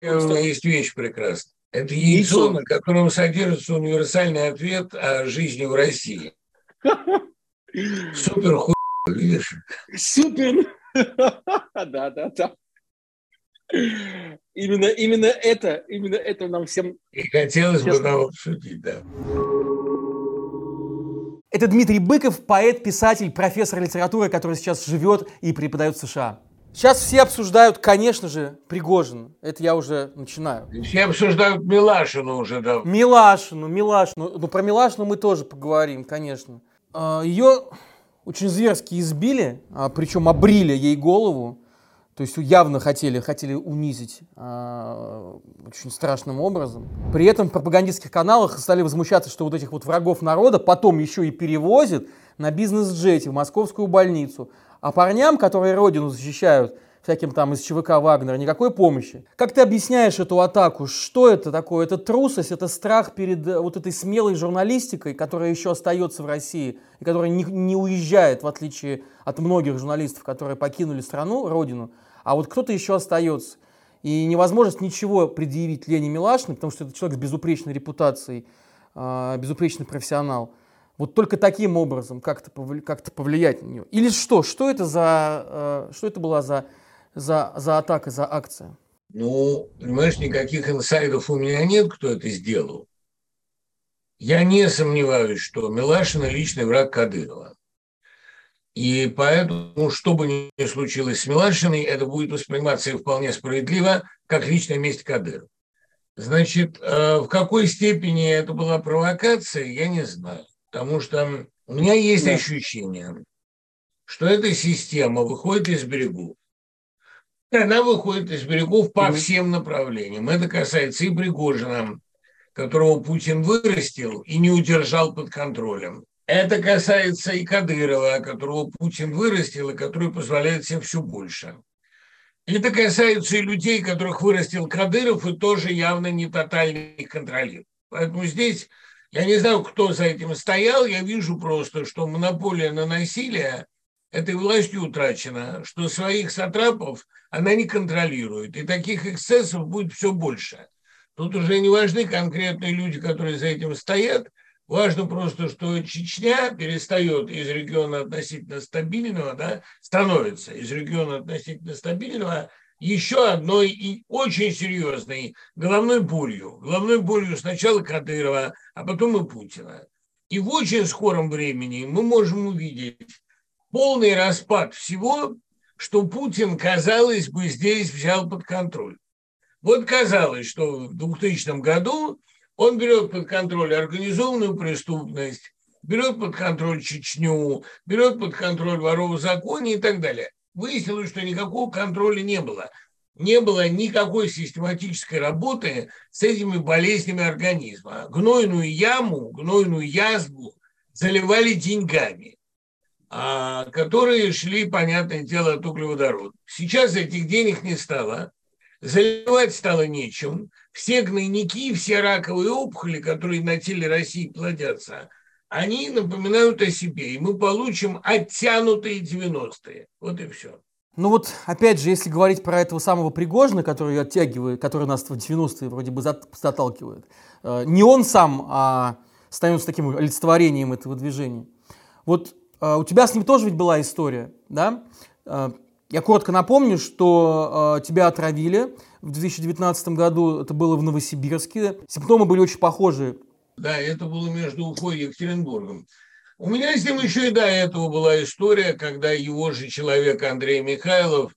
Есть вещь прекрасная. Это яйцо, на котором содержится универсальный ответ о жизни в России. Супер хуй, видишь? Супер. Да. Именно это нам всем... И хотелось бы нам обсудить, да. Это Дмитрий Быков, поэт, писатель, профессор литературы, который сейчас живет и преподает в США. Сейчас все обсуждают, конечно же, Пригожина. Это я уже начинаю. Все обсуждают Милашину уже давно. Милашину. Ну, про Милашину мы тоже поговорим, конечно. Ее очень зверски избили, причем обрили ей голову. То есть явно хотели унизить очень страшным образом. При этом в пропагандистских каналах стали возмущаться, что вот этих вот врагов народа потом еще и перевозят на бизнес-джете в московскую больницу. А парням, которые родину защищают, всяким там из ЧВК Вагнера, никакой помощи. Как ты объясняешь эту атаку? Что это такое? Это трусость, это страх перед вот этой смелой журналистикой, которая еще остается в России и которая не уезжает, в отличие от многих журналистов, которые покинули страну, родину. А вот кто-то еще остается. И невозможно ничего предъявить Лене Милашиной, потому что это человек с безупречной репутацией, безупречный профессионал. Вот только таким образом как-то повлиять на нее. Или что? Что это была за атака, за акция? Ну, понимаешь, никаких инсайдов у меня нет, кто это сделал. Я не сомневаюсь, что Милашина – личный враг Кадырова. И поэтому, что бы ни случилось с Милашиной, это будет восприниматься и вполне справедливо, как личная месть Кадырова. Значит, в какой степени это была провокация, я не знаю. Потому что у меня есть ощущение, что эта система выходит из берегов. Она выходит из берегов по всем направлениям. Это касается и Пригожина, которого Путин вырастил и не удержал под контролем. Это касается и Кадырова, которого Путин вырастил и который позволяет себе все больше. Это касается и людей, которых вырастил Кадыров и тоже явно не тотально их контролирует. Поэтому здесь я не знаю, кто за этим стоял. Я вижу просто, что монополия на насилие этой властью утрачена, что своих сатрапов она не контролирует. И таких эксцессов будет все больше. Тут уже не важны конкретные люди, которые за этим стоят. Важно просто, что Чечня перестает из региона относительно стабильного, да, становится из региона относительно стабильного еще одной и очень серьезной головной болью сначала Кадырова, а потом и Путина. И в очень скором времени мы можем увидеть полный распад всего, что Путин, казалось бы, здесь взял под контроль. Вот казалось, что в 2000 году он берет под контроль организованную преступность, берет под контроль Чечню, берет под контроль воров в законе и так далее. Выяснилось, что никакого контроля не было. Не было никакой систематической работы с этими болезнями организма. Гнойную яму, гнойную язву заливали деньгами, которые шли, понятное дело, от углеводородов. Сейчас этих денег не стало. Заливать стало нечем. Все гнойники, все раковые опухоли, которые на теле России плодятся, они напоминают о себе, и мы получим оттянутые 90-е. Вот и все. Ну вот, опять же, если говорить про этого самого Пригожина, который оттягивает, который нас в 90-е вроде бы заталкивает, не он сам, а становится таким олицетворением этого движения. Вот у тебя с ним тоже ведь была история, да? Я коротко напомню, что тебя отравили в 2019 году, это было в Новосибирске. Симптомы были очень похожи. Да, это было между Уфой и Екатеринбургом. У меня с ним еще и до этого была история, когда его же человек Андрей Михайлов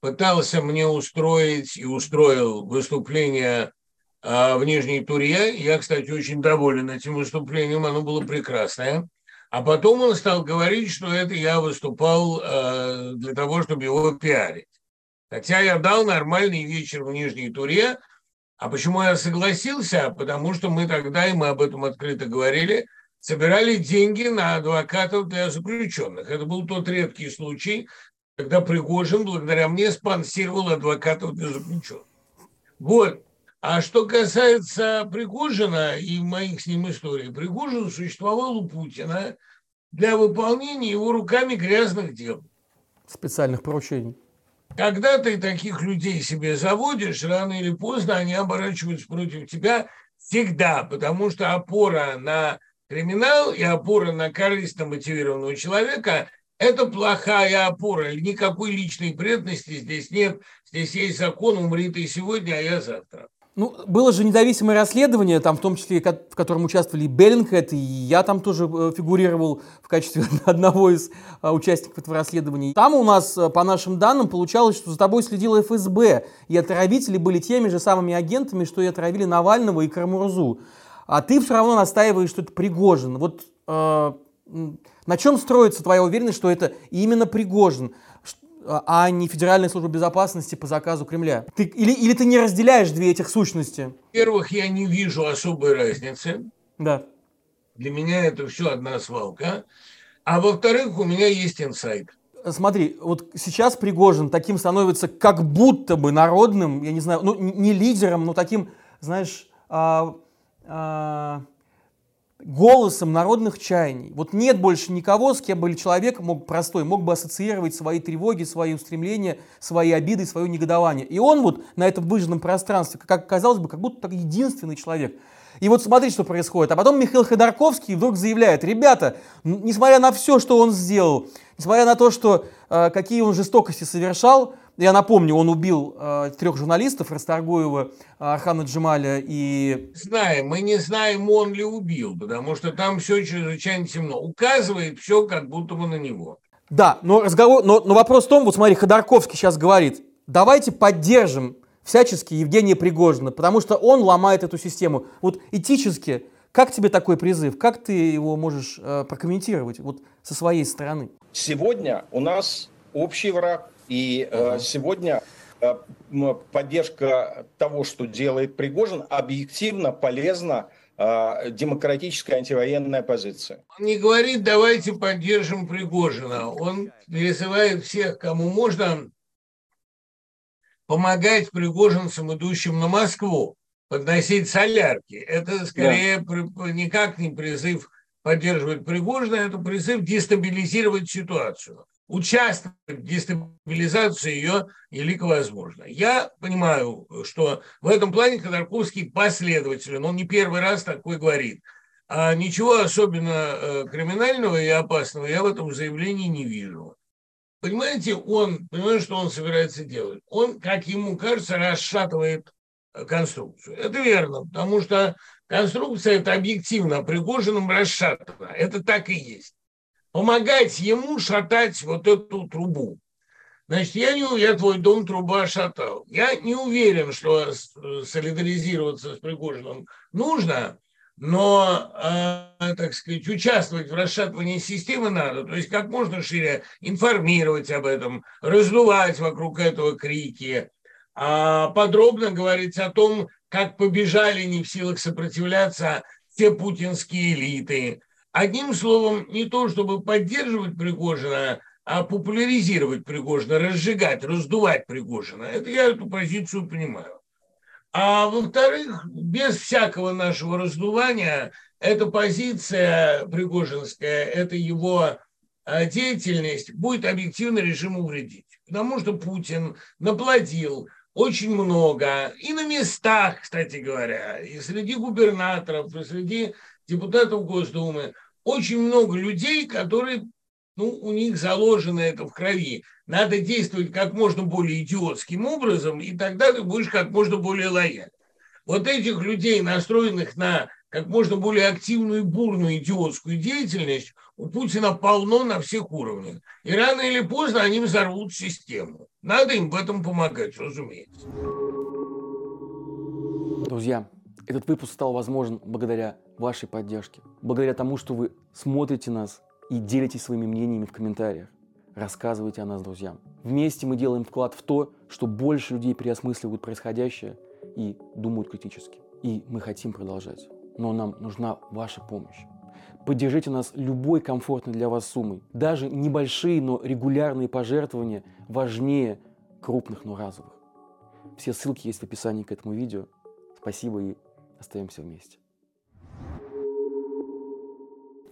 пытался мне устроить и устроил выступление в Нижней Туре. Я, кстати, очень доволен этим выступлением, оно было прекрасное. А потом он стал говорить, что это я выступал для того, чтобы его пиарить. Хотя я дал нормальный вечер в Нижней Туре. А почему я согласился? Потому что мы тогда, и мы об этом открыто говорили, собирали деньги на адвокатов для заключенных. Это был тот редкий случай, когда Пригожин, благодаря мне, спонсировал адвокатов для заключенных. Вот. А что касается Пригожина и моих с ним историй, Пригожин существовал у Путина для выполнения его руками грязных дел. Специальных поручений. Когда ты таких людей себе заводишь, рано или поздно они оборачиваются против тебя всегда, потому что опора на криминал и опора на корыстно мотивированного человека – это плохая опора. Никакой личной преданности здесь нет. Здесь есть закон «умри ты сегодня, а я завтра». Ну, было же независимое расследование, там, в том числе, в котором участвовали Беллингхэт, и я там тоже фигурировал в качестве одного из участников этого расследования. Там у нас, по нашим данным, получалось, что за тобой следила ФСБ, и отравители были теми же самыми агентами, что и отравили Навального и Кара-Мурзу. А ты все равно настаиваешь, что это Пригожин. Вот на чем строится твоя уверенность, что это именно Пригожин, а не Федеральная служба безопасности по заказу Кремля? Или ты не разделяешь две этих сущности? Во-первых, я не вижу особой разницы. Да. Для меня это все одна свалка. А во-вторых, у меня есть инсайт. Смотри, вот сейчас Пригожин таким становится как будто бы народным, я не знаю, ну не лидером, но таким, знаешь, голосом народных чаяний. Вот нет больше никого, с кем бы человек мог бы ассоциировать свои тревоги, свои устремления, свои обиды, свое негодование. И он вот на этом выжженном пространстве, как казалось бы, как будто так единственный человек. И вот смотри, что происходит. А потом Михаил Ходорковский вдруг заявляет: ребята, несмотря на все, что он сделал, несмотря на то, что какие он жестокости совершал, я напомню, он убил 3 журналистов, Расторгуева, Архана Джамаля и... Знаем, мы не знаем, он ли убил, потому что там все чрезвычайно темно. Указывает все как будто бы на него. Да, но вопрос в том, вот смотри, Ходорковский сейчас говорит: давайте поддержим всячески Евгения Пригожина, потому что он ломает эту систему. Вот этически, как тебе такой призыв? Как ты его можешь прокомментировать вот со своей стороны? Сегодня у нас общий враг. И сегодня поддержка того, что делает Пригожин, объективно полезна демократическая антивоенная позиция. Он не говорит: давайте поддержим Пригожина. Он призывает всех, кому можно, помогать пригожинцам, идущим на Москву, подносить солярки. Это скорее никак не призыв поддерживать Пригожина, это призыв дестабилизировать ситуацию. Участвовать в дестабилизации ее велико возможно. Я понимаю, что в этом плане Ходорковский последователен, он не первый раз такой говорит. А ничего особенно криминального и опасного я в этом заявлении не вижу. Понимаете, он понимает, что он собирается делать. Он, как ему кажется, расшатывает конструкцию. Это верно, потому что конструкция это объективно, а Пригожиным расшатана. Это так и есть. Помогать ему шатать вот эту трубу. Значит, я твой дом труба шатал. Я не уверен, что солидаризироваться с Пригожиным нужно, но, так сказать, участвовать в расшатывании системы надо. То есть как можно шире информировать об этом, раздувать вокруг этого крики, подробно говорить о том, как побежали не в силах сопротивляться все путинские элиты. Одним словом, не то чтобы поддерживать Пригожина, а популяризировать Пригожина, разжигать, раздувать Пригожина. Это я эту позицию понимаю. А во-вторых, без всякого нашего раздувания, эта позиция пригожинская, это его деятельность будет объективно режиму вредить. Потому что Путин наплодил очень много, и на местах, кстати говоря, и среди губернаторов, и среди депутатов Госдумы, очень много людей, которые, у них заложено это в крови. Надо действовать как можно более идиотским образом, и тогда ты будешь как можно более лояльным. Вот этих людей, настроенных на как можно более активную и бурную идиотскую деятельность, у Путина полно на всех уровнях. И рано или поздно они взорвут систему. Надо им в этом помогать, разумеется. Друзья, этот выпуск стал возможен благодаря вашей поддержке, благодаря тому, что вы смотрите нас и делитесь своими мнениями в комментариях. Рассказывайте о нас друзьям. Вместе мы делаем вклад в то, что больше людей переосмысливают происходящее и думают критически. И мы хотим продолжать. Но нам нужна ваша помощь. Поддержите нас любой комфортной для вас суммой. Даже небольшие, но регулярные пожертвования важнее крупных, но разовых. Все ссылки есть в описании к этому видео. Спасибо и остаемся вместе.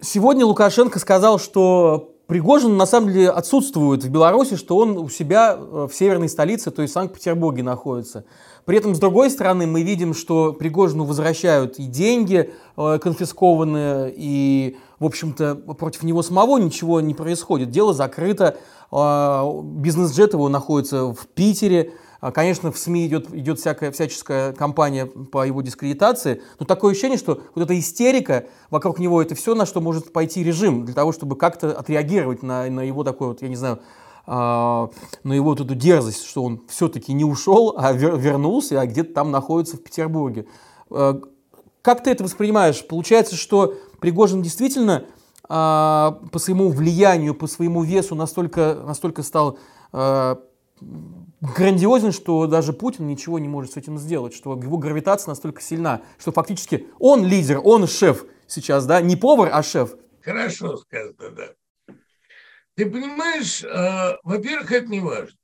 Сегодня Лукашенко сказал, что Пригожин на самом деле отсутствует в Беларуси, что он у себя в северной столице, то есть Санкт-Петербурге, находится. При этом, с другой стороны, мы видим, что Пригожину возвращают и деньги конфискованные, и, в общем-то, против него самого ничего не происходит. Дело закрыто, бизнес-джет его находится в Питере. Конечно, в СМИ идет всяческая кампания по его дискредитации, но такое ощущение, что вот эта истерика вокруг него — это все, на что может пойти режим, для того, чтобы как-то отреагировать на его такой вот, я не знаю, на его вот эту дерзость, что он все-таки не ушел, а вернулся, а где-то там находится в Петербурге. Как ты это воспринимаешь? Получается, что Пригожин действительно по своему влиянию, по своему весу настолько стал... грандиозен, что даже Путин ничего не может с этим сделать, что его гравитация настолько сильна, что фактически он лидер, он шеф сейчас, да, не повар, а шеф. Хорошо сказано, да. Ты понимаешь, во-первых, это не важно,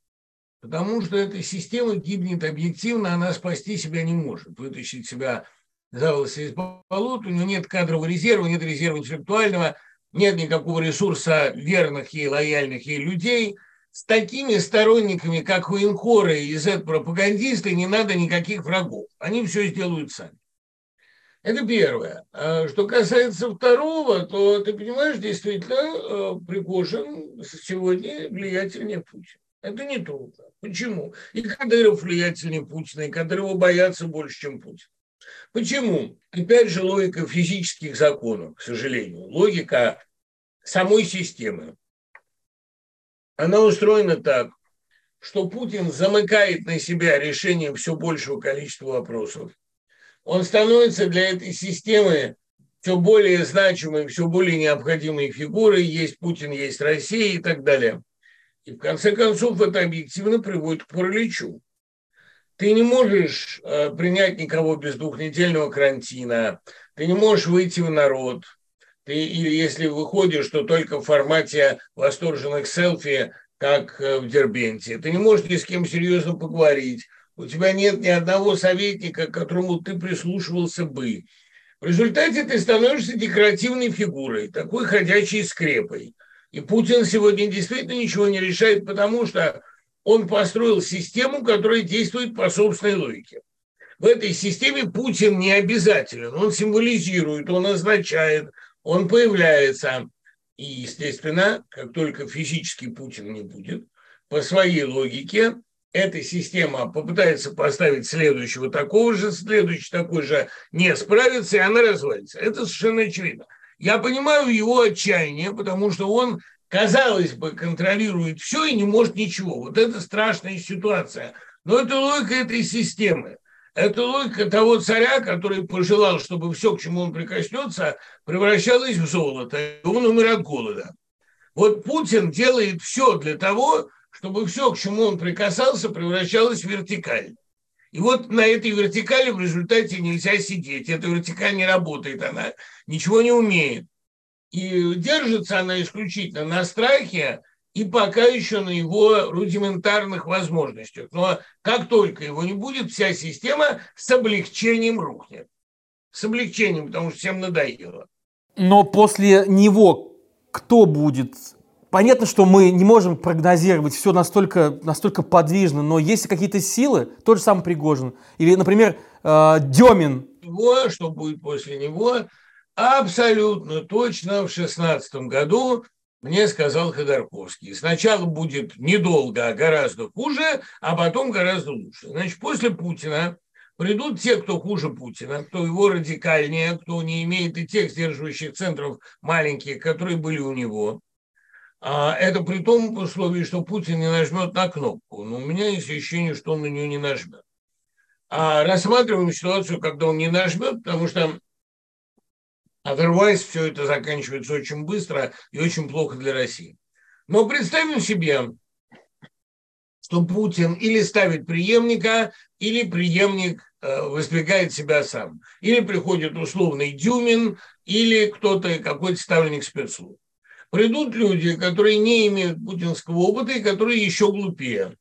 потому что эта система гибнет объективно, она спасти себя не может, вытащить себя за волосы из болот, у нее нет кадрового резерва, нет резерва интеллектуального, нет никакого ресурса верных ей, лояльных ей людей. С такими сторонниками, как военкоры и Z-пропагандисты, не надо никаких врагов. Они все сделают сами. Это первое. Что касается второго, то, ты понимаешь, действительно, Пригожин сегодня влиятельнее Путина. Это нетрудно. Почему? И Кадыров влиятельнее Путина, и Кадырова боятся больше, чем Путин. Почему? Опять же, логика физических законов, к сожалению. Логика самой системы. Она устроена так, что Путин замыкает на себя решение все большего количества вопросов. Он становится для этой системы все более значимой, все более необходимой фигурой. Есть Путин, есть Россия и так далее. И в конце концов это объективно приводит к параличу. Ты не можешь принять никого без двухнедельного карантина. Ты не можешь выйти в народ. Или если выходишь, то только в формате восторженных селфи, как в Дербенте. Ты не можешь ни с кем серьезно поговорить. У тебя нет ни одного советника, к которому ты прислушивался бы. В результате ты становишься декоративной фигурой, такой ходячей скрепой. И Путин сегодня действительно ничего не решает, потому что он построил систему, которая действует по собственной логике. В этой системе Путин не обязателен. Он символизирует, он означает, он появляется, и, естественно, как только физически Путин не будет, по своей логике эта система попытается поставить следующего такого же, следующий такой же не справится, и она развалится. Это совершенно очевидно. Я понимаю его отчаяние, потому что он, казалось бы, контролирует все и не может ничего. Вот это страшная ситуация. Но это логика этой системы. Это логика того царя, который пожелал, чтобы все, к чему он прикоснется, превращалось в золото. И он умер от голода. Вот Путин делает все для того, чтобы все, к чему он прикасался, превращалось в вертикаль. И вот на этой вертикали в результате нельзя сидеть. Эта вертикаль не работает, она ничего не умеет. И держится она исключительно на страхе, и пока еще на его рудиментарных возможностях. Но как только его не будет, вся система с облегчением рухнет. С облегчением, потому что всем надоело. Но после него кто будет? Понятно, что мы не можем прогнозировать все настолько подвижно, но есть ли какие-то силы? Тот же самый Пригожин. Или, например, Демин. Что будет после него? Абсолютно точно в 2016 году мне сказал Ходорковский. Сначала будет недолго, а гораздо хуже, а потом гораздо лучше. Значит, после Путина придут те, кто хуже Путина, кто его радикальнее, кто не имеет и тех сдерживающих центров маленьких, которые были у него. Это при том условии, что Путин не нажмет на кнопку. Но у меня есть ощущение, что он на нее не нажмет. Рассматриваем ситуацию, когда он не нажмет, потому что otherwise все это заканчивается очень быстро и очень плохо для России. Но представим себе, что Путин или ставит преемника, или преемник воздвигает себя сам. Или приходит условный Дюмин, или кто-то, какой-то ставленник спецслужб. Придут люди, которые не имеют путинского опыта и которые еще глупее.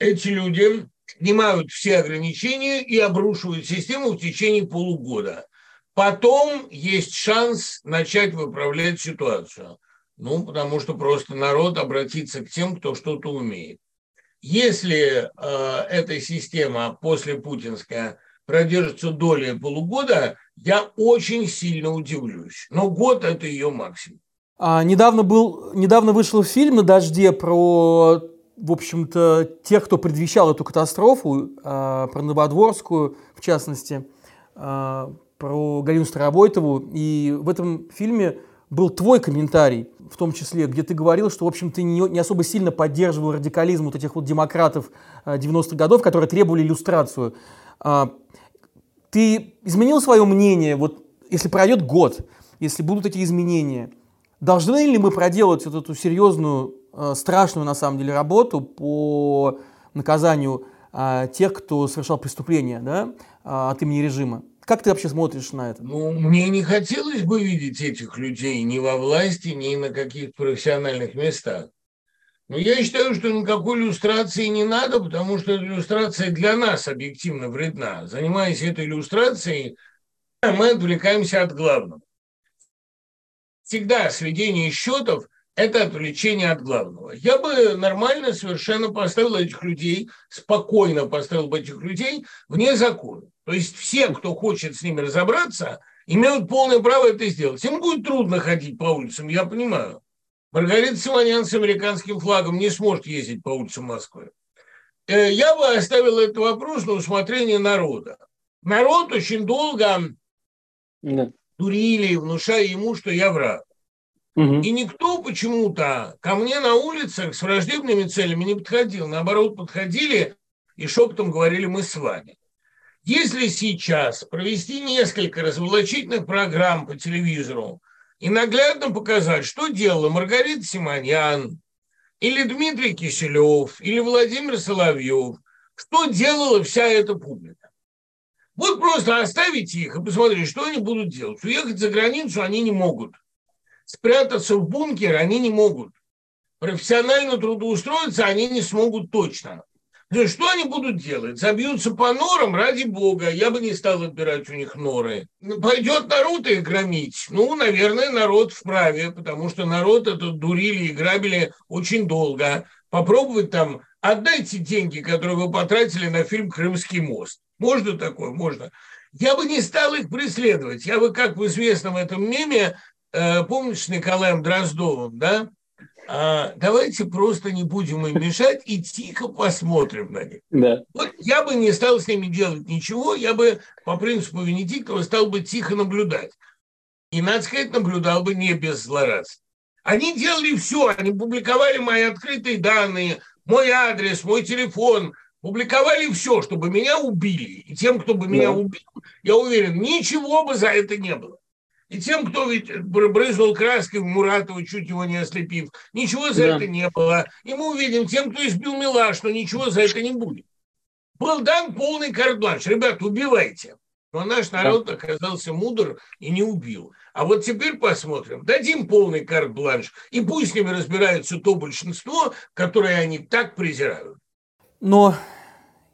Эти люди снимают все ограничения и обрушивают систему в течение полугода. Потом есть шанс начать выправлять ситуацию. Ну, потому что просто народ обратится к тем, кто что-то умеет. Если эта система послепутинская продержится доли полугода, я очень сильно удивлюсь. Но год – это ее максимум. А, недавно вышел фильм «На дожде» про, в общем-то, тех, кто предвещал эту катастрофу, про Новодворскую, в частности, про Галину Старовойтову. И в этом фильме был твой комментарий, в том числе, где ты говорил, что, в общем, ты не особо сильно поддерживал радикализм вот этих вот демократов 90-х годов, которые требовали иллюстрацию. Ты изменил свое мнение, вот если пройдет год, если будут эти изменения, должны ли мы проделать вот эту серьезную, страшную на самом деле работу по наказанию тех, кто совершал преступления, да, от имени режима? Как ты вообще смотришь на это? Ну, мне не хотелось бы видеть этих людей ни во власти, ни на каких-то профессиональных местах. Но я считаю, что никакой иллюстрации не надо, потому что иллюстрация для нас объективно вредна. Занимаясь этой иллюстрацией, мы отвлекаемся от главного. Всегда сведение счетов – это отвлечение от главного. Я бы нормально совершенно поставил этих людей, спокойно поставил бы этих людей вне закона. То есть все, кто хочет с ними разобраться, имеют полное право это сделать. Им будет трудно ходить по улицам, я понимаю. Маргарита Симонян с американским флагом не сможет ездить по улицам Москвы. Я бы оставил этот вопрос на усмотрение народа. Народ очень долго дурили, внушая ему, что я враг. И никто почему-то ко мне на улицах с враждебными целями не подходил. Наоборот, подходили и шепотом говорили: мы с вами. Если сейчас провести несколько разволочительных программ по телевизору и наглядно показать, что делала Маргарита Симонян, или Дмитрий Киселев, или Владимир Соловьев, что делала вся эта публика. Вот просто оставите их и посмотрите, что они будут делать. Уехать за границу они не могут. Спрятаться в бункер они не могут. Профессионально трудоустроиться они не смогут точно. Что они будут делать? Забьются по норам, ради бога. Я бы не стал отбирать у них норы. Пойдет народ их громить? Ну, наверное, народ вправе, потому что народ это дурили и грабили очень долго. Попробовать там, отдайте деньги, которые вы потратили на фильм «Крымский мост». Можно такое? Можно. Я бы не стал их преследовать. Я бы, как в известном этом меме, помните, с Николаем Дроздовым, да? Давайте просто не будем им мешать и тихо посмотрим на них. Да. Вот я бы не стал с ними делать ничего, я бы по принципу Венедиктова стал бы тихо наблюдать. И, надо сказать, наблюдал бы не без злорадства. Они делали все, они публиковали мои открытые данные, мой адрес, мой телефон, публиковали все, чтобы меня убили. И тем, кто бы меня убил, я уверен, ничего бы за это не было. И тем, кто ведь брызнул краской в Муратова, чуть его не ослепив, ничего за это не было. И мы увидим тем, кто избил Милашину, ничего за это не будет. Был дан полный карт-бланш. Ребята, убивайте. Но наш народ оказался мудр и не убил. А вот теперь посмотрим. Дадим полный карт-бланш. И пусть с ними разбирается то большинство, которое они так презирают. Но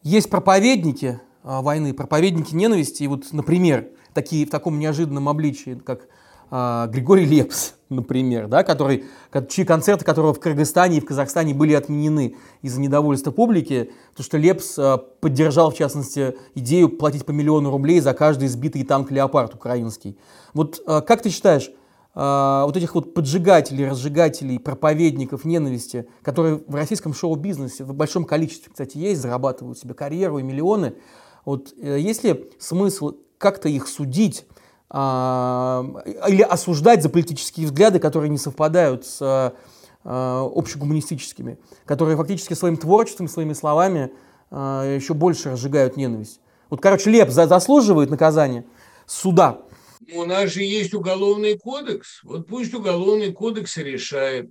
есть проповедники войны, проповедники ненависти. И вот, например... такие в таком неожиданном обличии, как Григорий Лепс, например, да, чьи концерты которого в Кыргызстане и в Казахстане были отменены из-за недовольства публики, потому что Лепс поддержал, в частности, идею платить по 1 миллион рублей за каждый избитый танк «Леопард» украинский. Вот как ты считаешь, вот этих вот поджигателей, разжигателей, проповедников ненависти, которые в российском шоу-бизнесе в большом количестве, кстати, есть, зарабатывают себе карьеру и миллионы, вот есть ли смысл как-то их судить или осуждать за политические взгляды, которые не совпадают с общегуманистическими, которые фактически своим творчеством, своими словами еще больше разжигают ненависть. Вот, короче, Лепс заслуживает наказания суда. У нас же есть уголовный кодекс. Вот пусть уголовный кодекс и решает.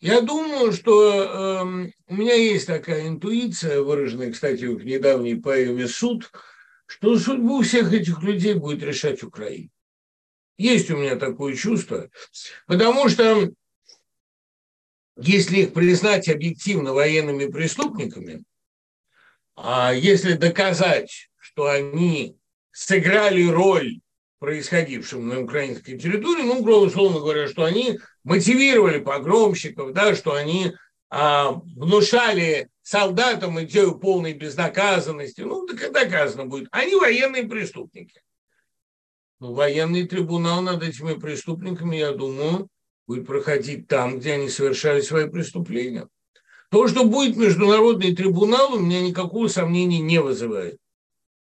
Я думаю, что у меня есть такая интуиция, выраженная, кстати, в недавней поэме «Суд», что судьбу всех этих людей будет решать Украина. Есть у меня такое чувство, потому что если их признать объективно военными преступниками, а если доказать, что они сыграли роль происходившим на украинской территории, ну, условно говоря, что они мотивировали погромщиков, да, что они внушали солдатам идею полной безнаказанности. Ну, доказано будет. Они военные преступники. Ну, военный трибунал над этими преступниками, я думаю, будет проходить там, где они совершали свои преступления. То, что будет международный трибунал, у меня никакого сомнения не вызывает.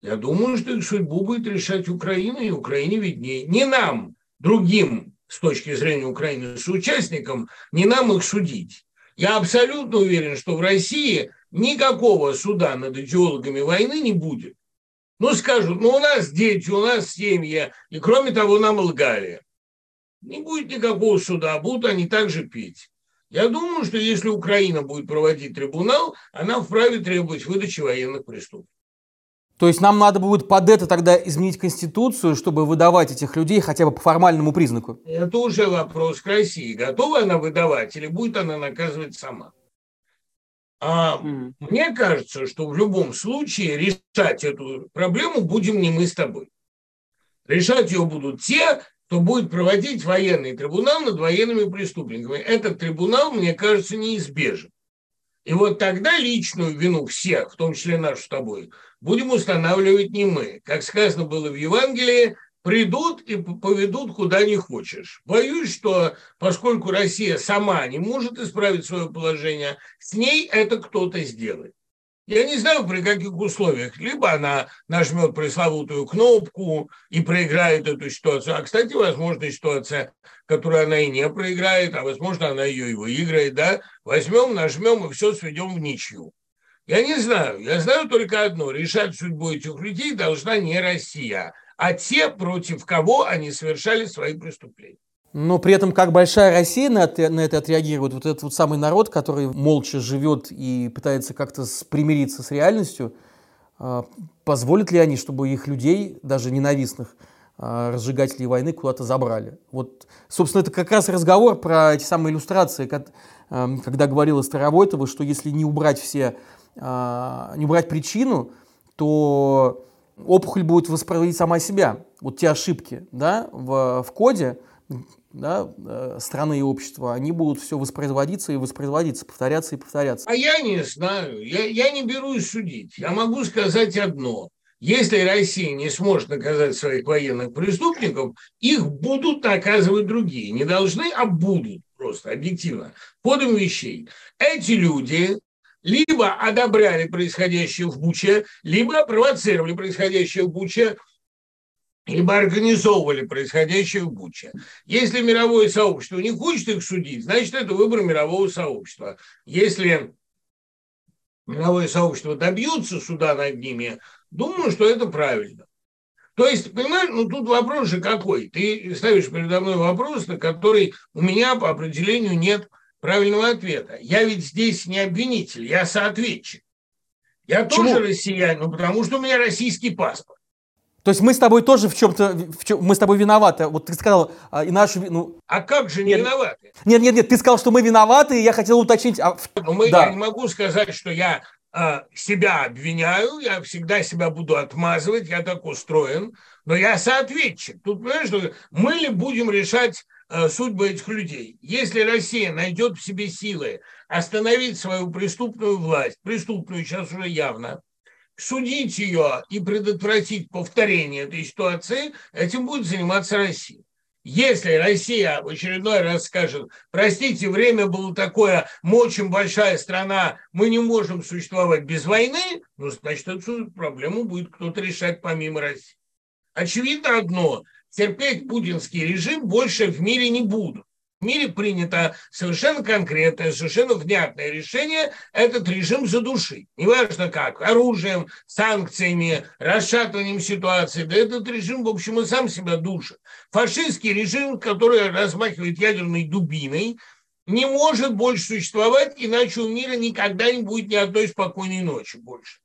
Я думаю, что их судьбу будет решать Украина, и Украине виднее. Не нам, другим, с точки зрения Украины, соучастникам, не нам их судить. Я абсолютно уверен, что в России никакого суда над идеологами войны не будет. Ну, скажут, ну, у нас дети, у нас семья, и кроме того, нам лгали. Не будет никакого суда, будут они также пить. Я думаю, что если Украина будет проводить трибунал, она вправе требовать выдачи военных преступников. То есть нам надо будет под это тогда изменить Конституцию, чтобы выдавать этих людей хотя бы по формальному признаку? Это уже вопрос к России. Готова она выдавать или будет она наказывать сама? Мне кажется, что в любом случае решать эту проблему будем не мы с тобой. Решать ее будут те, кто будет проводить военный трибунал над военными преступниками. Этот трибунал, мне кажется, неизбежен. И вот тогда личную вину всех, в том числе нашу с тобой, будем устанавливать не мы. Как сказано было в Евангелии, придут и поведут куда не хочешь. Боюсь, что поскольку Россия сама не может исправить свое положение, с ней это кто-то сделает. Я не знаю, при каких условиях. Либо она нажмет пресловутую кнопку и проиграет эту ситуацию. А, кстати, возможна ситуация, которую она и не проиграет, а, возможно, она ее и выиграет. Да? Возьмем, нажмем и все сведем в ничью. Я не знаю. Я знаю только одно. Решать судьбу этих людей должна не Россия, а те, против кого они совершали свои преступления. Но при этом, как большая Россия на это отреагирует, вот этот вот самый народ, который молча живет и пытается как-то примириться с реальностью, позволят ли они, чтобы их людей, даже ненавистных разжигателей войны, куда-то забрали? Вот, собственно, это как раз разговор про эти самые иллюстрации, когда говорила Старовойтова, что если не убрать причину, то опухоль будет воспроизводить сама себя. Вот те ошибки, да, в коде, да, страны и общества, они будут все воспроизводиться и воспроизводиться, повторяться и повторяться. А я не знаю, я не берусь судить. Я могу сказать одно. Если Россия не сможет наказать своих военных преступников, их будут наказывать другие. Не должны, а будут просто, объективно. Ходом вещей. Эти люди либо одобряли происходящее в Буче, либо провоцировали происходящее в Буче, либо организовывали происходящее в Буче. Если мировое сообщество не хочет их судить, значит, это выбор мирового сообщества. Если мировое сообщество добьется суда над ними, думаю, что это правильно. То есть, понимаешь, ну тут вопрос же какой. Ты ставишь передо мной вопрос, на который у меня по определению нет правильного ответа. Я ведь здесь не обвинитель, я соответчик. Я тоже россиянин, потому что у меня российский паспорт. То есть мы с тобой тоже мы с тобой виноваты. Вот ты сказал, и наши... Ну... А как же не виноваты? Нет, ты сказал, что мы виноваты, и я хотел уточнить... Я не могу сказать, что я себя обвиняю, я всегда себя буду отмазывать, я так устроен, но я соответчик. Тут, понимаешь, что мы ли будем решать судьбы этих людей? Если Россия найдет в себе силы остановить свою преступную власть, преступную сейчас уже явно, судить ее и предотвратить повторение этой ситуации, этим будет заниматься Россия. Если Россия в очередной раз скажет, простите, время было такое, мы очень большая страна, мы не можем существовать без войны, ну, значит, эту проблему будет кто-то решать помимо России. Очевидно одно, терпеть путинский режим больше в мире не будут. В мире принято совершенно конкретное, совершенно внятное решение этот режим задушить. Неважно как, оружием, санкциями, расшатыванием ситуации. Да этот режим, в общем, и сам себя душит. Фашистский режим, который размахивает ядерной дубиной, не может больше существовать, иначе у мира никогда не будет ни одной спокойной ночи больше.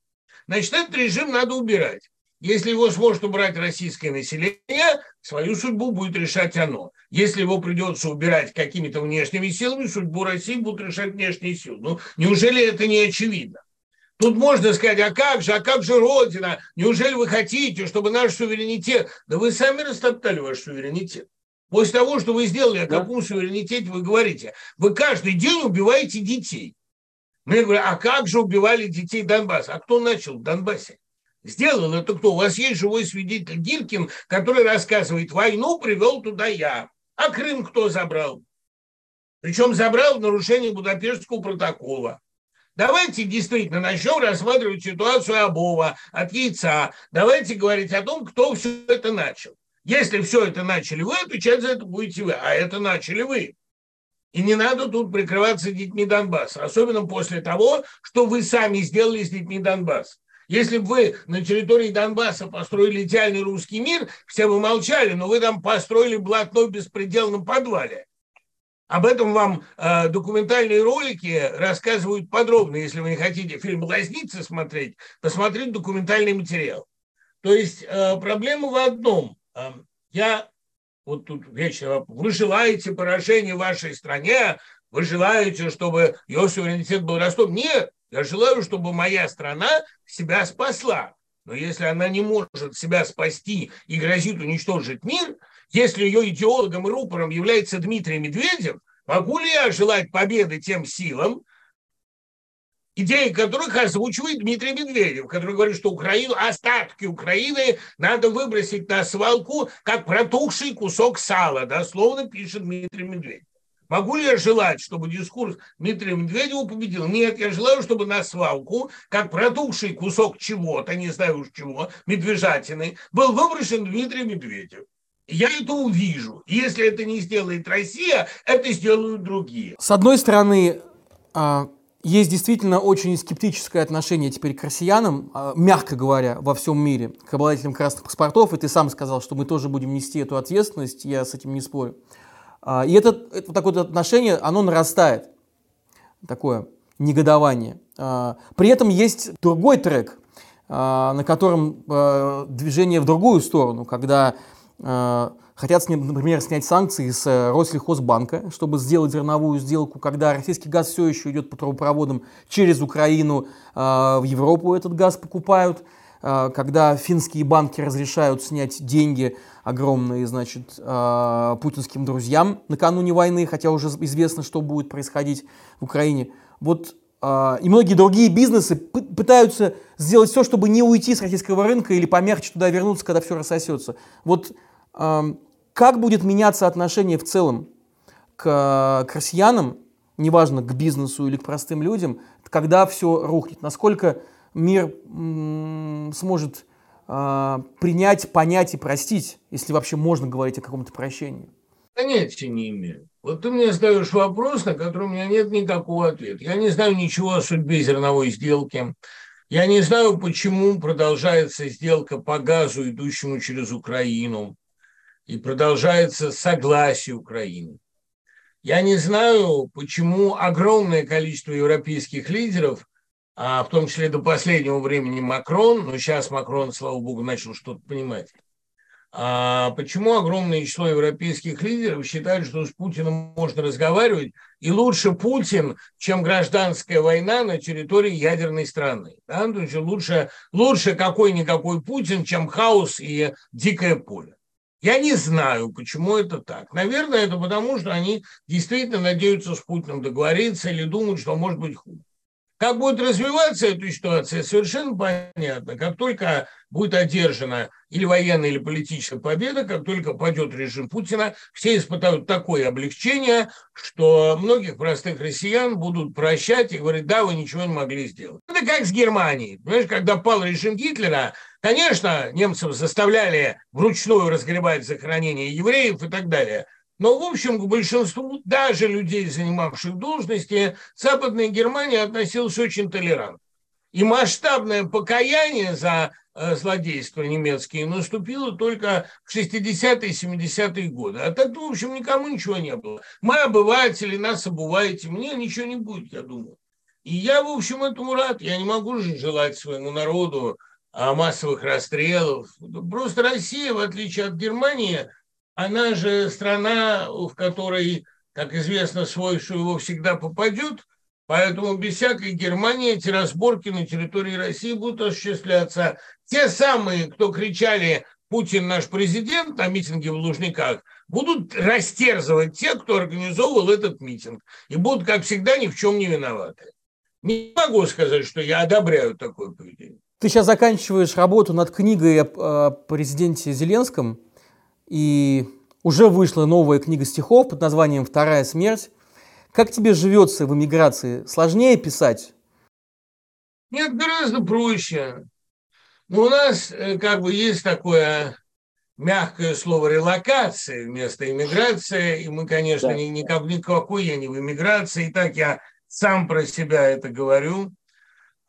Значит, этот режим надо убирать. Если его сможет убрать российское население, свою судьбу будет решать оно. Если его придется убирать какими-то внешними силами, судьбу России будут решать внешние силы. Ну, неужели это не очевидно? Тут можно сказать, а как же Родина? Неужели вы хотите, чтобы наш суверенитет... Да вы сами растоптали ваш суверенитет. После того, что вы сделали, о каком суверенитете вы говорите? Вы каждый день убиваете детей. Мне говорят, а как же убивали детей Донбасса? А кто начал в Донбассе? Сделал это кто? У вас есть живой свидетель Гиркин, который рассказывает, войну привел туда я. А Крым кто забрал? Причем забрал в нарушении Будапештского протокола. Давайте действительно начнем рассматривать ситуацию Обова от яйца. Давайте говорить о том, кто все это начал. Если все это начали вы, отвечать за это будете вы. А это начали вы. И не надо тут прикрываться детьми Донбасса. Особенно после того, что вы сами сделали с детьми Донбасса. Если бы вы на территории Донбасса построили идеальный русский мир, все бы молчали, но вы там построили блатной беспредел на подвале. Об этом вам документальные ролики рассказывают подробно. Если вы не хотите фильм «Блазницы» смотреть, посмотрите документальный материал. То есть проблема в одном. Я вот тут вечно: вы желаете поражения вашей стране, вы желаете, чтобы ее суверенитет был растоптан. Нет, я желаю, чтобы моя страна себя спасла. Но если она не может себя спасти и грозит уничтожить мир, если ее идеологом и рупором является Дмитрий Медведев, могу ли я желать победы тем силам, идеи которых озвучивает Дмитрий Медведев, который говорит, что Украину, остатки Украины надо выбросить на свалку, как протухший кусок сала, дословно пишет Дмитрий Медведев. Могу ли я желать, чтобы дискурс Дмитрия Медведева победил? Нет, я желаю, чтобы на свалку, как протухший кусок чего-то, не знаю уж чего, медвежатины, был выброшен Дмитрий Медведев. Я это увижу. Если это не сделает Россия, это сделают другие. С одной стороны, есть действительно очень скептическое отношение теперь к россиянам, мягко говоря, во всем мире, к обладателям красных паспортов. И ты сам сказал, что мы тоже будем нести эту ответственность, я с этим не спорю. И это такое отношение, оно нарастает, такое негодование. При этом есть другой трек, на котором движение в другую сторону, когда хотят, например, снять санкции с Россельхозбанка, чтобы сделать зерновую сделку, когда российский газ все еще идет по трубопроводам через Украину, в Европу этот газ покупают, когда финские банки разрешают снять деньги огромные, значит, путинским друзьям накануне войны, хотя уже известно, что будет происходить в Украине. Вот, и многие другие бизнесы пытаются сделать все, чтобы не уйти с российского рынка или помягче туда вернуться, когда все рассосется. Вот как будет меняться отношение в целом к россиянам, неважно, к бизнесу или к простым людям, когда все рухнет? Насколько мир сможет принять, понять и простить, если вообще можно говорить о каком-то прощении? Понятия не имею. Вот ты мне задаешь вопрос, на который у меня нет никакого ответа. Я не знаю ничего о судьбе зерновой сделки. Я не знаю, почему продолжается сделка по газу, идущему через Украину, и продолжается согласие Украины. Я не знаю, почему огромное количество европейских лидеров, в том числе до последнего времени Макрон, но сейчас Макрон, слава богу, начал что-то понимать. Почему огромное число европейских лидеров считают, что с Путиным можно разговаривать, и лучше Путин, чем гражданская война на территории ядерной страны? Да? То есть лучше какой-никакой Путин, чем хаос и дикое поле. Я не знаю, почему это так. Наверное, это потому, что они действительно надеются с Путиным договориться или думают, что может быть хуже. Как будет развиваться эта ситуация, совершенно понятно. Как только будет одержана или военная, или политическая победа, как только падет режим Путина, все испытают такое облегчение, что многих простых россиян будут прощать и говорить, да, вы ничего не могли сделать. Это как с Германией. Понимаешь, когда пал режим Гитлера, конечно, немцев заставляли вручную разгребать захоронения евреев и так далее. Но, в общем, к большинству даже людей, занимавших должности, Западная Германия относилась очень толерантно. И масштабное покаяние за злодейства немецкие наступило только в 60-е и 70-е годы. А так, в общем, никому ничего не было. Мы обыватели, нас обуваете, мне ничего не будет, я думаю. И я, в общем, этому рад. Я не могу же желать своему народу массовых расстрелов. Просто Россия, в отличие от Германии, она же страна, в которой, как известно, свой всего всегда попадет, Поэтому без всякой Германии эти разборки на территории России будут осуществляться. Те самые, кто кричали «Путин наш президент» на митинге в Лужниках, будут растерзывать те, кто организовывал этот митинг. И будут, как всегда, ни в чем не виноваты. Не могу сказать, что я одобряю такое поведение. Ты сейчас заканчиваешь работу над книгой о президенте Зеленском. И уже вышла новая книга стихов под названием «Вторая смерть». Как тебе живется в эмиграции? Сложнее писать? Нет, гораздо проще. Но у нас как бы есть такое мягкое слово «релокация» вместо «эмиграция». И мы, конечно, никакой я не в эмиграции. И так я сам про себя это говорю.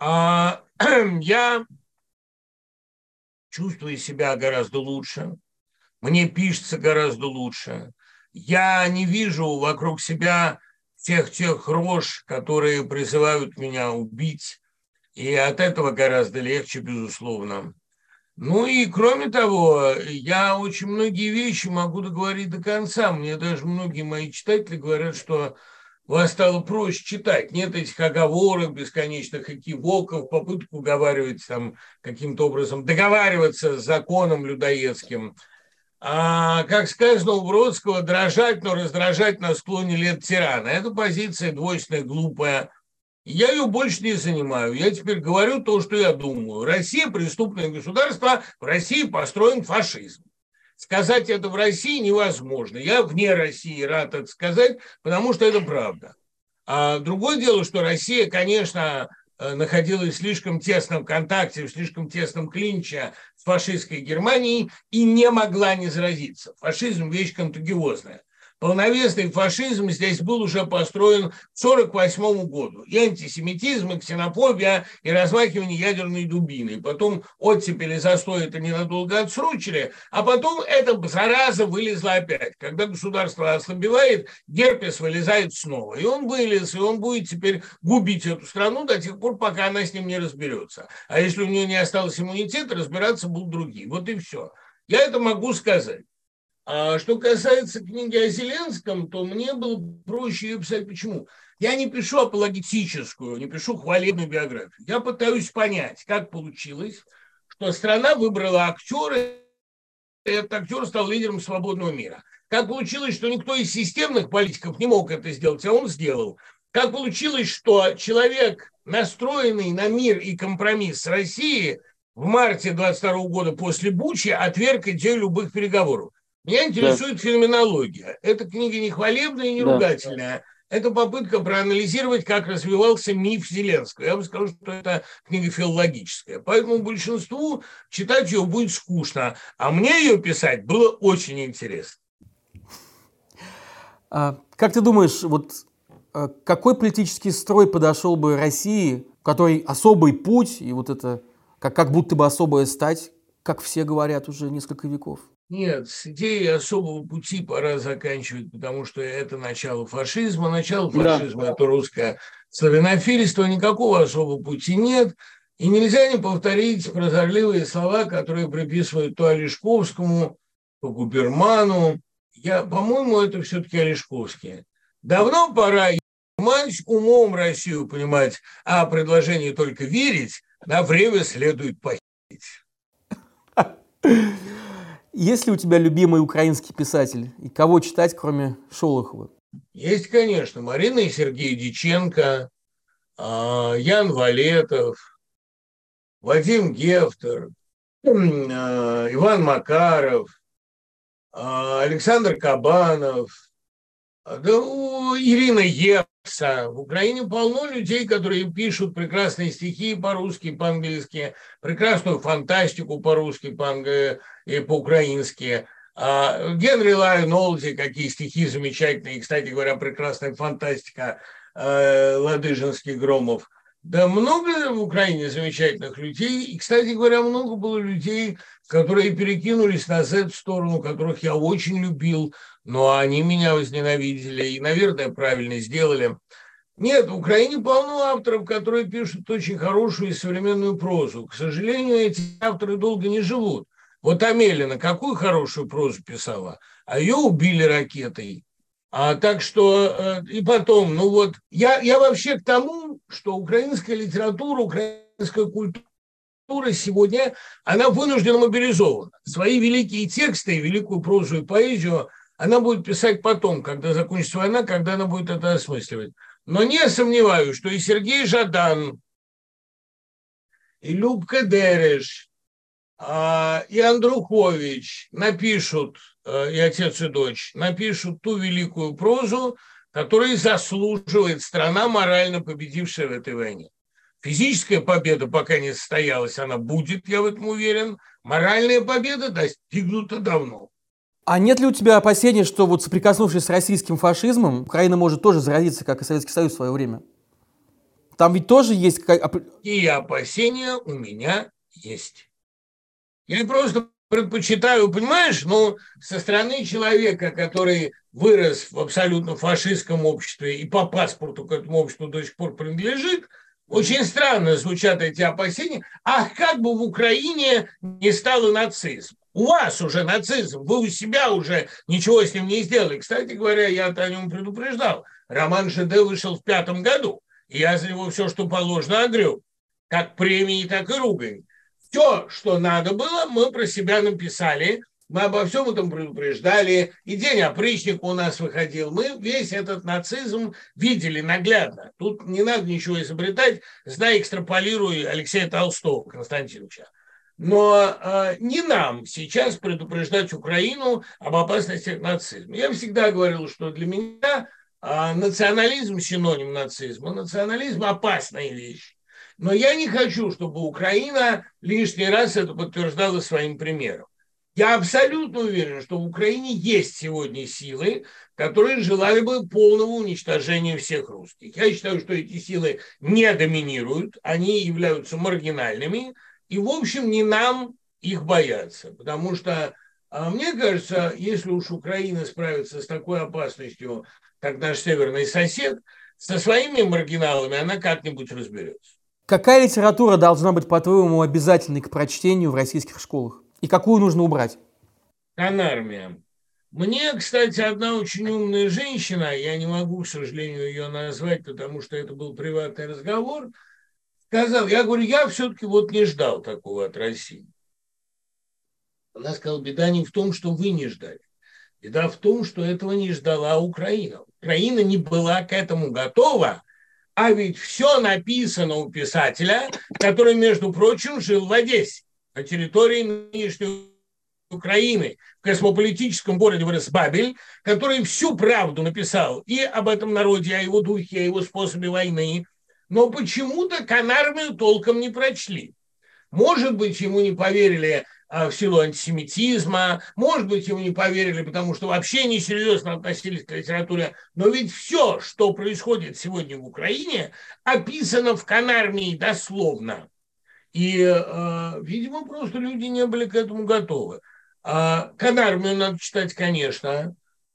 Я чувствую себя гораздо лучше. Мне пишется гораздо лучше. Я не вижу вокруг себя тех рож, которые призывают меня убить. И от этого гораздо легче, безусловно. Ну и кроме того, я очень многие вещи могу договорить до конца. Мне даже многие мои читатели говорят, что вас стало проще читать. Нет этих оговорок, бесконечных экивоков, попыток уговаривать там, каким-то образом, договариваться с законом людоедским. А, как сказано у Бродского, дрожать, но раздражать на склоне лет тирана. Эта позиция двойственная, глупая. Я ее больше не занимаю. Я теперь говорю то, что я думаю. Россия – преступное государство, в России построен фашизм. Сказать это в России невозможно. Я вне России рад это сказать, потому что это правда. А другое дело, что Россия, конечно, находилась в слишком тесном контакте, в слишком тесном клинче с фашистской Германией и не могла не заразиться. Фашизм – вещь контагиозная. Полновесный фашизм здесь был уже построен к 1948 году. И антисемитизм, и ксенофобия, и размахивание ядерной дубины. Потом оттепель и застой это ненадолго отсрочили, а потом эта зараза вылезла опять. Когда государство ослабевает, герпес вылезает снова. И он вылез, и он будет теперь губить эту страну до тех пор, пока она с ним не разберется. А если у нее не осталось иммунитета, разбираться будут другие. Вот и все. Я это могу сказать. А что касается книги о Зеленском, то мне было проще ее писать. Почему? Я не пишу апологетическую, не пишу хвалебную биографию. Я пытаюсь понять, как получилось, что страна выбрала актера, и этот актер стал лидером свободного мира. Как получилось, что никто из системных политиков не мог это сделать, а он сделал. Как получилось, что человек, настроенный на мир и компромисс с Россией, в марте 22 года после Бучи отверг идею любых переговоров. Меня интересует феноменология. Эта книга не хвалебная и не ругательная. Это попытка проанализировать, как развивался миф Зеленского. Я бы сказал, что это книга филологическая. Поэтому большинству читать ее будет скучно. А мне ее писать было очень интересно. Как ты думаешь, вот какой политический строй подошел бы России, у которой особый путь, и вот это как будто бы особая стать, как все говорят уже несколько веков? Нет, с идеей особого пути пора заканчивать, потому что это начало фашизма. Начало фашизма – это русское славянофильство. Никакого особого пути нет. И нельзя не повторить прозорливые слова, которые приписывают то Олешковскому, то Губерману. По-моему, это все-таки Олешковские. Давно пора умом Россию понимать, а предложение только верить на время следует похитить. Есть ли у тебя любимый украинский писатель? И кого читать, кроме Шолохова? Есть, конечно. Марина и Сергей Диченко, Ян Валетов, Вадим Гефтер, Иван Макаров, Александр Кабанов, Ирина Епса. В Украине полно людей, которые пишут прекрасные стихи по-русски, по-английски, прекрасную фантастику по-русски, по-английски. И по-украински. Генри Лайон Олди, какие стихи замечательные. И, кстати говоря, прекрасная фантастика Ладыжинских, Громов. Да много в Украине замечательных людей. И, кстати говоря, много было людей, которые перекинулись на Z-сторону, которых я очень любил, но они меня возненавидели и, наверное, правильно сделали. Нет, в Украине полно авторов, которые пишут очень хорошую и современную прозу. К сожалению, эти авторы долго не живут. Вот Амелина какую хорошую прозу писала, а ее убили ракетой. Так что, и потом, ну вот, я вообще к тому, что украинская литература, украинская культура сегодня, она вынуждена мобилизована. Свои великие тексты, великую прозу и поэзию она будет писать потом, когда закончится война, когда она будет это осмысливать. Но не сомневаюсь, что и Сергей Жадан, и Любка Дереш, и Андрухович напишут, и отец, и дочь, напишут ту великую прозу, которую заслуживает страна, морально победившая в этой войне. Физическая победа пока не состоялась, она будет, я в этом уверен. Моральная победа достигнута давно. А нет ли у тебя опасений, что вот соприкоснувшись с российским фашизмом, Украина может тоже заразиться, как и Советский Союз в свое время? Там ведь тоже есть... И опасения у меня есть. Я просто предпочитаю, понимаешь, со стороны человека, который вырос в абсолютно фашистском обществе и по паспорту к этому обществу до сих пор принадлежит, очень странно звучат эти опасения. Ах, как бы в Украине не стало нацизм. У вас уже нацизм, вы у себя уже ничего с ним не сделали. Кстати говоря, я о нем предупреждал. Роман Жиде вышел в 5-м году. И я за него все, что положено, огреб. Как премии, так и ругань. Все, что надо было, мы про себя написали. Мы обо всем этом предупреждали. И день опричника у нас выходил. Мы весь этот нацизм видели наглядно. Тут не надо ничего изобретать. Знай, экстраполируй Алексея Толстого, Константиновича. Но не нам сейчас предупреждать Украину об опасностях нацизма. Я всегда говорил, что для меня национализм – синоним нацизма. Национализм – опасная вещь. Но я не хочу, чтобы Украина лишний раз это подтверждала своим примером. Я абсолютно уверен, что в Украине есть сегодня силы, которые желали бы полного уничтожения всех русских. Я считаю, что эти силы не доминируют, они являются маргинальными. И, в общем, не нам их бояться, потому что, мне кажется, если уж Украина справится с такой опасностью, как наш северный сосед, со своими маргиналами она как-нибудь разберется. Какая литература должна быть, по-твоему, обязательной к прочтению в российских школах? И какую нужно убрать? Анармия. Мне, кстати, одна очень умная женщина, я не могу, к сожалению, ее назвать, потому что это был приватный разговор, сказал, я говорю, я все-таки вот не ждал такого от России. Она сказала, беда не в том, что вы не ждали. Беда в том, что этого не ждала Украина. Украина не была к этому готова, а ведь все написано у писателя, который, между прочим, жил в Одессе, на территории нынешней Украины, в космополитическом городе Вырос-Бабель, который всю правду написал и об этом народе, о его духе, о его способе войны. Но почему-то Канармию толком не прочли. Может быть, ему не поверили в силу антисемитизма, может быть, ему не поверили, потому что вообще несерьезно относились к литературе. Но ведь все, что происходит сегодня в Украине, описано в Канармии дословно. И, видимо, просто люди не были к этому готовы. Канармию надо читать, конечно.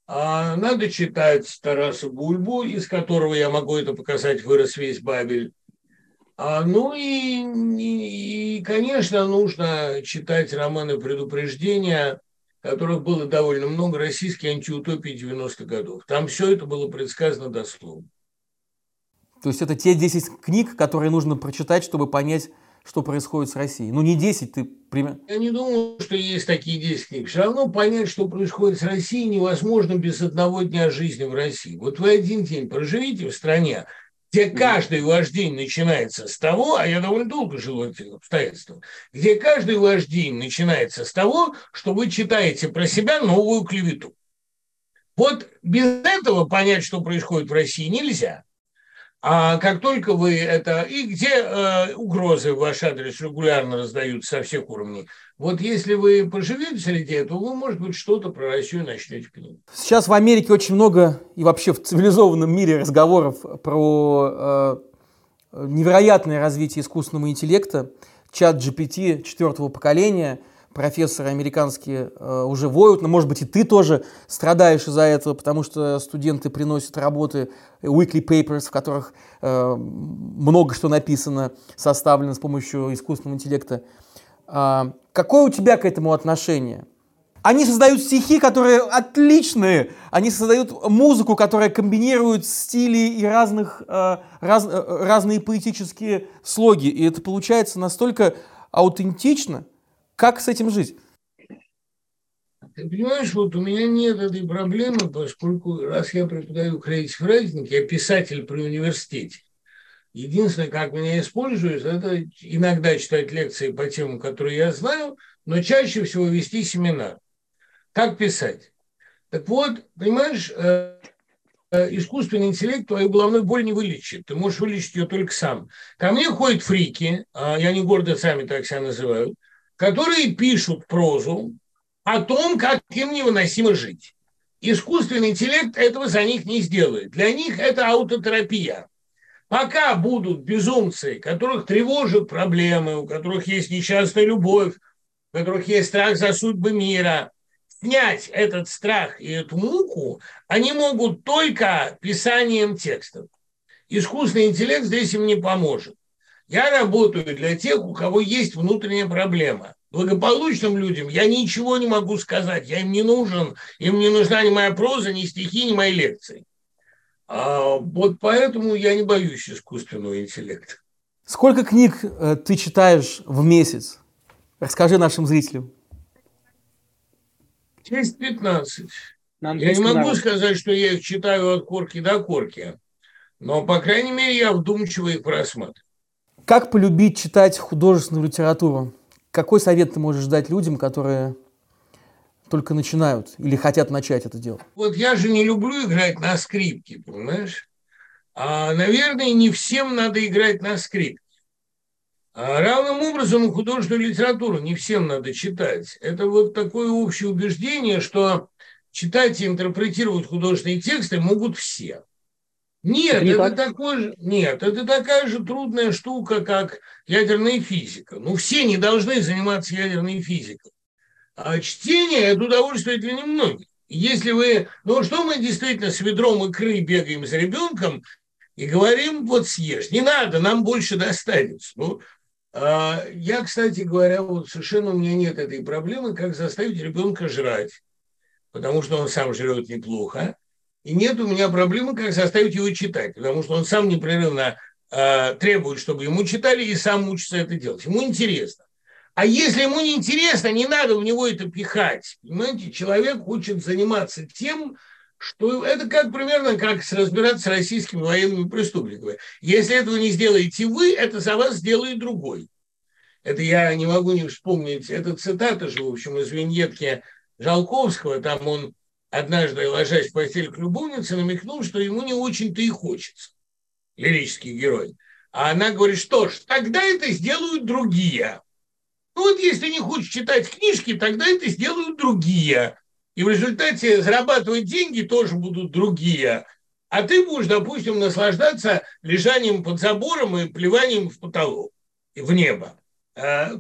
Надо читать Тараса Бульбу, из которого я могу это показать, вырос весь Бабель. Конечно, нужно читать романы «Предупреждения», которых было довольно много, российские антиутопии 90-х годов. Там все это было предсказано дословно. То есть это те 10 книг, которые нужно прочитать, чтобы понять, что происходит с Россией? Не 10, ты примерно... Я не думаю, что есть такие 10 книг. Все равно понять, что происходит с Россией, невозможно без одного дня жизни в России. Вот вы один день проживите в стране, где каждый ваш день начинается с того, а я довольно долго жил в этих обстоятельствах, где каждый ваш день начинается с того, что вы читаете про себя новую клевету. Вот без этого понять, что происходит в России, нельзя. А как только вы это... И где угрозы в ваш адрес регулярно раздаются со всех уровней. Вот если вы поживете среди этого, вы, может быть, что-то про Россию начнете понимать. Сейчас в Америке очень много и вообще в цивилизованном мире разговоров про невероятное развитие искусственного интеллекта. Чат GPT 4-го поколения, профессоры американские уже воют. Но, может быть, и ты тоже страдаешь из-за этого, потому что студенты приносят работы, weekly papers, в которых много что написано, составлено с помощью искусственного интеллекта. Какое у тебя к этому отношение? Они создают стихи, которые отличные. Они создают музыку, которая комбинирует стили и разные поэтические слоги. И это получается настолько аутентично. Как с этим жить? Ты понимаешь, вот у меня нет этой проблемы, поскольку раз я преподаю creative writing, я писатель при университете. Единственное, как меня используют, это иногда читать лекции по темам, которые я знаю, но чаще всего вести семинар. Как писать? Так вот, понимаешь, искусственный интеллект твою головную боль не вылечит. Ты можешь вылечить ее только сам. Ко мне ходят фрики, и они гордо сами так себя называют, которые пишут прозу о том, как им невыносимо жить. Искусственный интеллект этого за них не сделает. Для них это аутотерапия. Пока будут безумцы, которых тревожат проблемы, у которых есть несчастная любовь, у которых есть страх за судьбы мира, снять этот страх и эту муку они могут только писанием текстов. Искусственный интеллект здесь им не поможет. Я работаю для тех, у кого есть внутренняя проблема. Благополучным людям я ничего не могу сказать, я им не нужен, им не нужна ни моя проза, ни стихи, ни мои лекции. Вот поэтому я не боюсь искусственного интеллекта. Сколько книг ты читаешь в месяц? Расскажи нашим зрителям. 10-15. Я не могу сказать, что я их читаю от корки до корки, но, по крайней мере, я вдумчиво их просматриваю. Как полюбить читать художественную литературу? Какой совет ты можешь дать людям, которые только начинают или хотят начать это дело? Вот я же не люблю играть на скрипке, понимаешь? Наверное, не всем надо играть на скрипке. Равным образом художественную литературу не всем надо читать. Это вот такое общее убеждение, что читать и интерпретировать художественные тексты могут все. Нет, это такая же трудная штука, как ядерная физика. Ну, все не должны заниматься ядерной физикой. А чтение – это удовольствие для немногих. Если вы… Ну, что мы действительно с ведром икры бегаем за ребенком и говорим, вот съешь, не надо, нам больше достанется. Ну, я, кстати говоря, вот совершенно у меня нет этой проблемы, как заставить ребенка жрать, потому что он сам жрет неплохо. И нет у меня проблемы, как заставить его читать, потому что он сам непрерывно требует, чтобы ему читали, и сам учится это делать. Ему интересно. А если ему не интересно, не надо в него это пихать. Понимаете, человек хочет заниматься тем, что это как примерно как разбираться с российскими военными преступниками. Если этого не сделаете вы, это за вас сделает другой. Это я не могу не вспомнить. Это цитата же, в общем, из виньетки Жалковского. Там он, однажды, ложась в постель к любовнице, намекнул, что ему не очень-то и хочется. Лирический герой. А она говорит, что ж, тогда это сделают другие. Ну вот если не хочешь читать книжки, тогда это сделают другие. И в результате зарабатывать деньги тоже будут другие. А ты будешь, допустим, наслаждаться лежанием под забором и плеванием в потолок, в небо.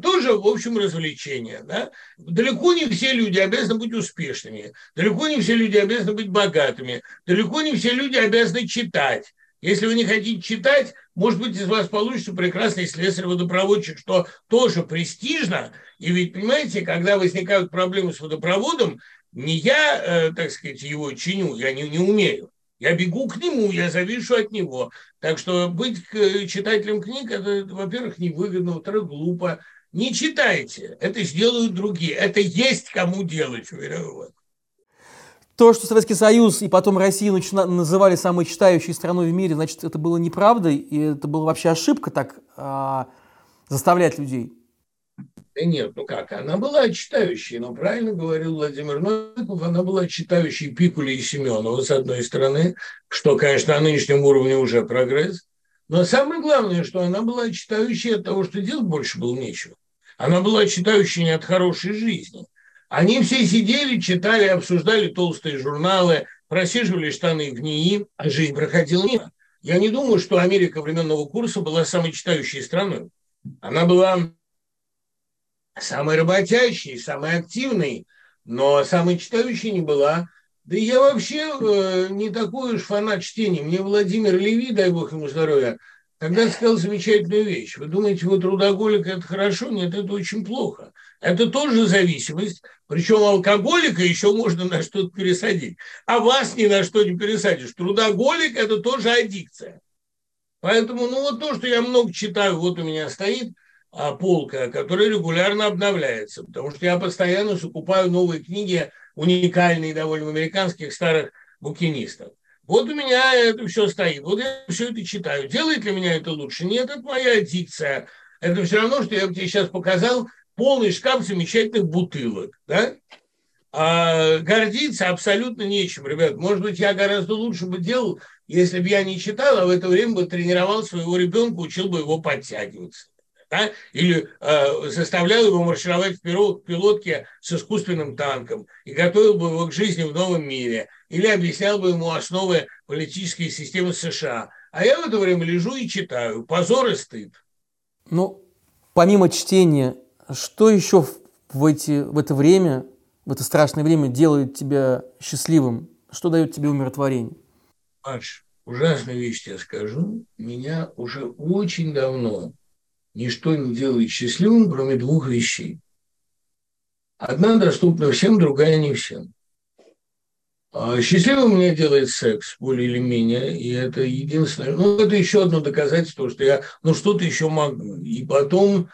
Тоже, в общем, развлечение. Да? Далеко не все люди обязаны быть успешными. Далеко не все люди обязаны быть богатыми. Далеко не все люди обязаны читать. Если вы не хотите читать, может быть, из вас получится прекрасный слесарь-водопроводчик, что тоже престижно. И ведь, понимаете, когда возникают проблемы с водопроводом, не я, так сказать, его чиню, я не умею. Я бегу к нему, я завишу от него. Так что быть читателем книг, это, во-первых, невыгодно, во-вторых, глупо. Не читайте, это сделают другие. Это есть кому делать, уверяю вас. То, что Советский Союз и потом Россию называли самой читающей страной в мире, значит, это было неправдой, и это была вообще ошибка так заставлять людей. Да нет, ну как, она была читающей, но правильно говорил Владимир Новиков, она была читающей Пикули и Семенова, с одной стороны, что, конечно, на нынешнем уровне уже прогресс, но самое главное, что она была читающей от того, что делать больше было нечего. Она была читающей не от хорошей жизни. Они все сидели, читали, обсуждали толстые журналы, просиживали штаны в НИИ, а жизнь проходила мимо. Я не думаю, что Америка временного курса была самой читающей страной. Она была самый работящий, самый активный, но самой читающей не была. Да и я вообще не такой уж фанат чтения. Мне Владимир Леви, дай бог ему здоровья, тогда сказал замечательную вещь. Вы думаете, вы трудоголик – это хорошо? Нет, это очень плохо. Это тоже зависимость, причем алкоголика еще можно на что-то пересадить, а вас ни на что не пересадишь. Трудоголик – это тоже аддикция. Поэтому, вот то, что я много читаю, вот у меня стоит полка, которая регулярно обновляется, потому что я постоянно закупаю новые книги, уникальные довольно американских старых букинистов. Вот у меня это все стоит, вот я все это читаю. Делает ли меня это лучше? Нет, это моя аддикция. Это все равно, что я тебе сейчас показал полный шкаф замечательных бутылок. Да? А гордиться абсолютно нечем, ребят. Может быть, я гораздо лучше бы делал, если бы я не читал, а в это время бы тренировал своего ребенка, учил бы его подтягиваться. Да? Или заставлял его маршировать в пилотке с искусственным танком и готовил бы его к жизни в новом мире, или объяснял бы ему основы политической системы США. А я в это время лежу и читаю. Позор и стыд. Помимо чтения, что еще в это страшное время делает тебя счастливым? Что дает тебе умиротворение? Паш, ужасную вещь тебе скажу. Меня уже очень давно ничто не делает счастливым, кроме двух вещей. Одна доступна всем, другая не всем. Счастливым меня делает секс, более или менее, и это единственное. Это еще одно доказательство, что я что-то еще могу. И потом,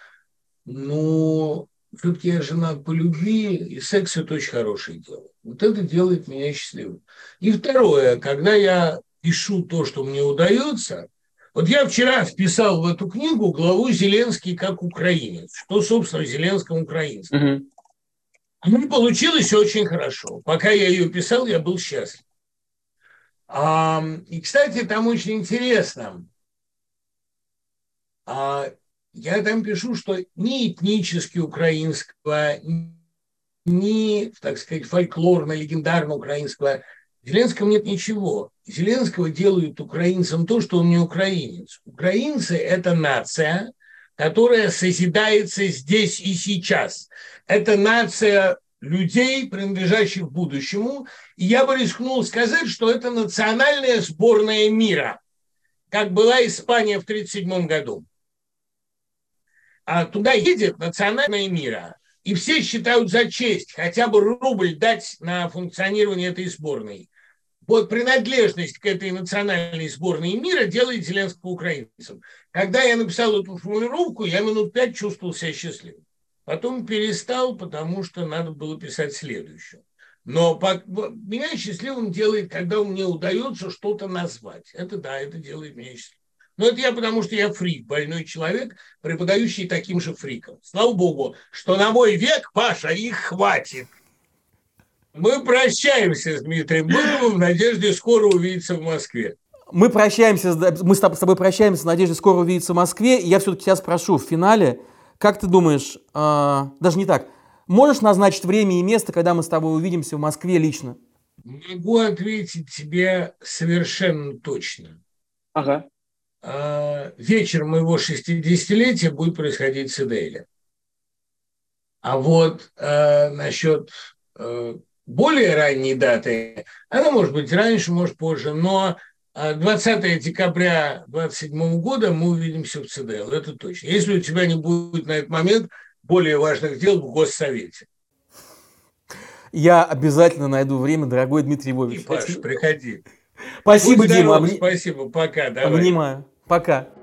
все-таки я женат по любви, и секс – это очень хорошее дело. Вот это делает меня счастливым. И второе, когда я пишу то, что мне удается. Вот я вчера вписал в эту книгу главу «Зеленский как украинец». Что, собственно, в Зеленском украинском. Mm-hmm. Ну, получилось очень хорошо. Пока я ее писал, я был счастлив. И, кстати, там очень интересно. Я там пишу, что ни этнически украинского, ни, так сказать, фольклорно-легендарно-украинского в Зеленском нет ничего. Зеленского делают украинцем то, что он не украинец. Украинцы – это нация, которая созидается здесь и сейчас. Это нация людей, принадлежащих будущему. И я бы рискнул сказать, что это национальная сборная мира, как была Испания в 1937 году. А туда едет национальная мира. И все считают за честь хотя бы рубль дать на функционирование этой сборной. Вот принадлежность к этой национальной сборной мира делает Зеленского украинцем. Когда я написал эту формулировку, я минут 5 чувствовал себя счастливым. Потом перестал, потому что надо было писать следующее. Но меня счастливым делает, когда мне удается что-то назвать. Это да, это делает меня счастливым. Но это я, потому что я фрик, больной человек, преподающий таким же фриком. Слава богу, что на мой век, Паша, их хватит. Мы прощаемся с Дмитрием Быковым в надежде скоро увидеться в Москве. Мы с тобой прощаемся в надежде скоро увидеться в Москве. И я все-таки тебя спрошу в финале, как ты думаешь, даже не так, можешь назначить время и место, когда мы с тобой увидимся в Москве лично? Могу ответить тебе совершенно точно. Ага. Вечер моего 60-летия будет происходить в Цитадели. А вот насчет более ранней даты, она может быть раньше, может позже, но 20 декабря 27 года мы увидимся в Цитадели, это точно. Если у тебя не будет на этот момент более важных дел в Госсовете. Я обязательно найду время, дорогой Дмитрий Львович. И, Паш, приходи. Спасибо, Дима. Спасибо, пока. Давай. Обнимаю. Пока.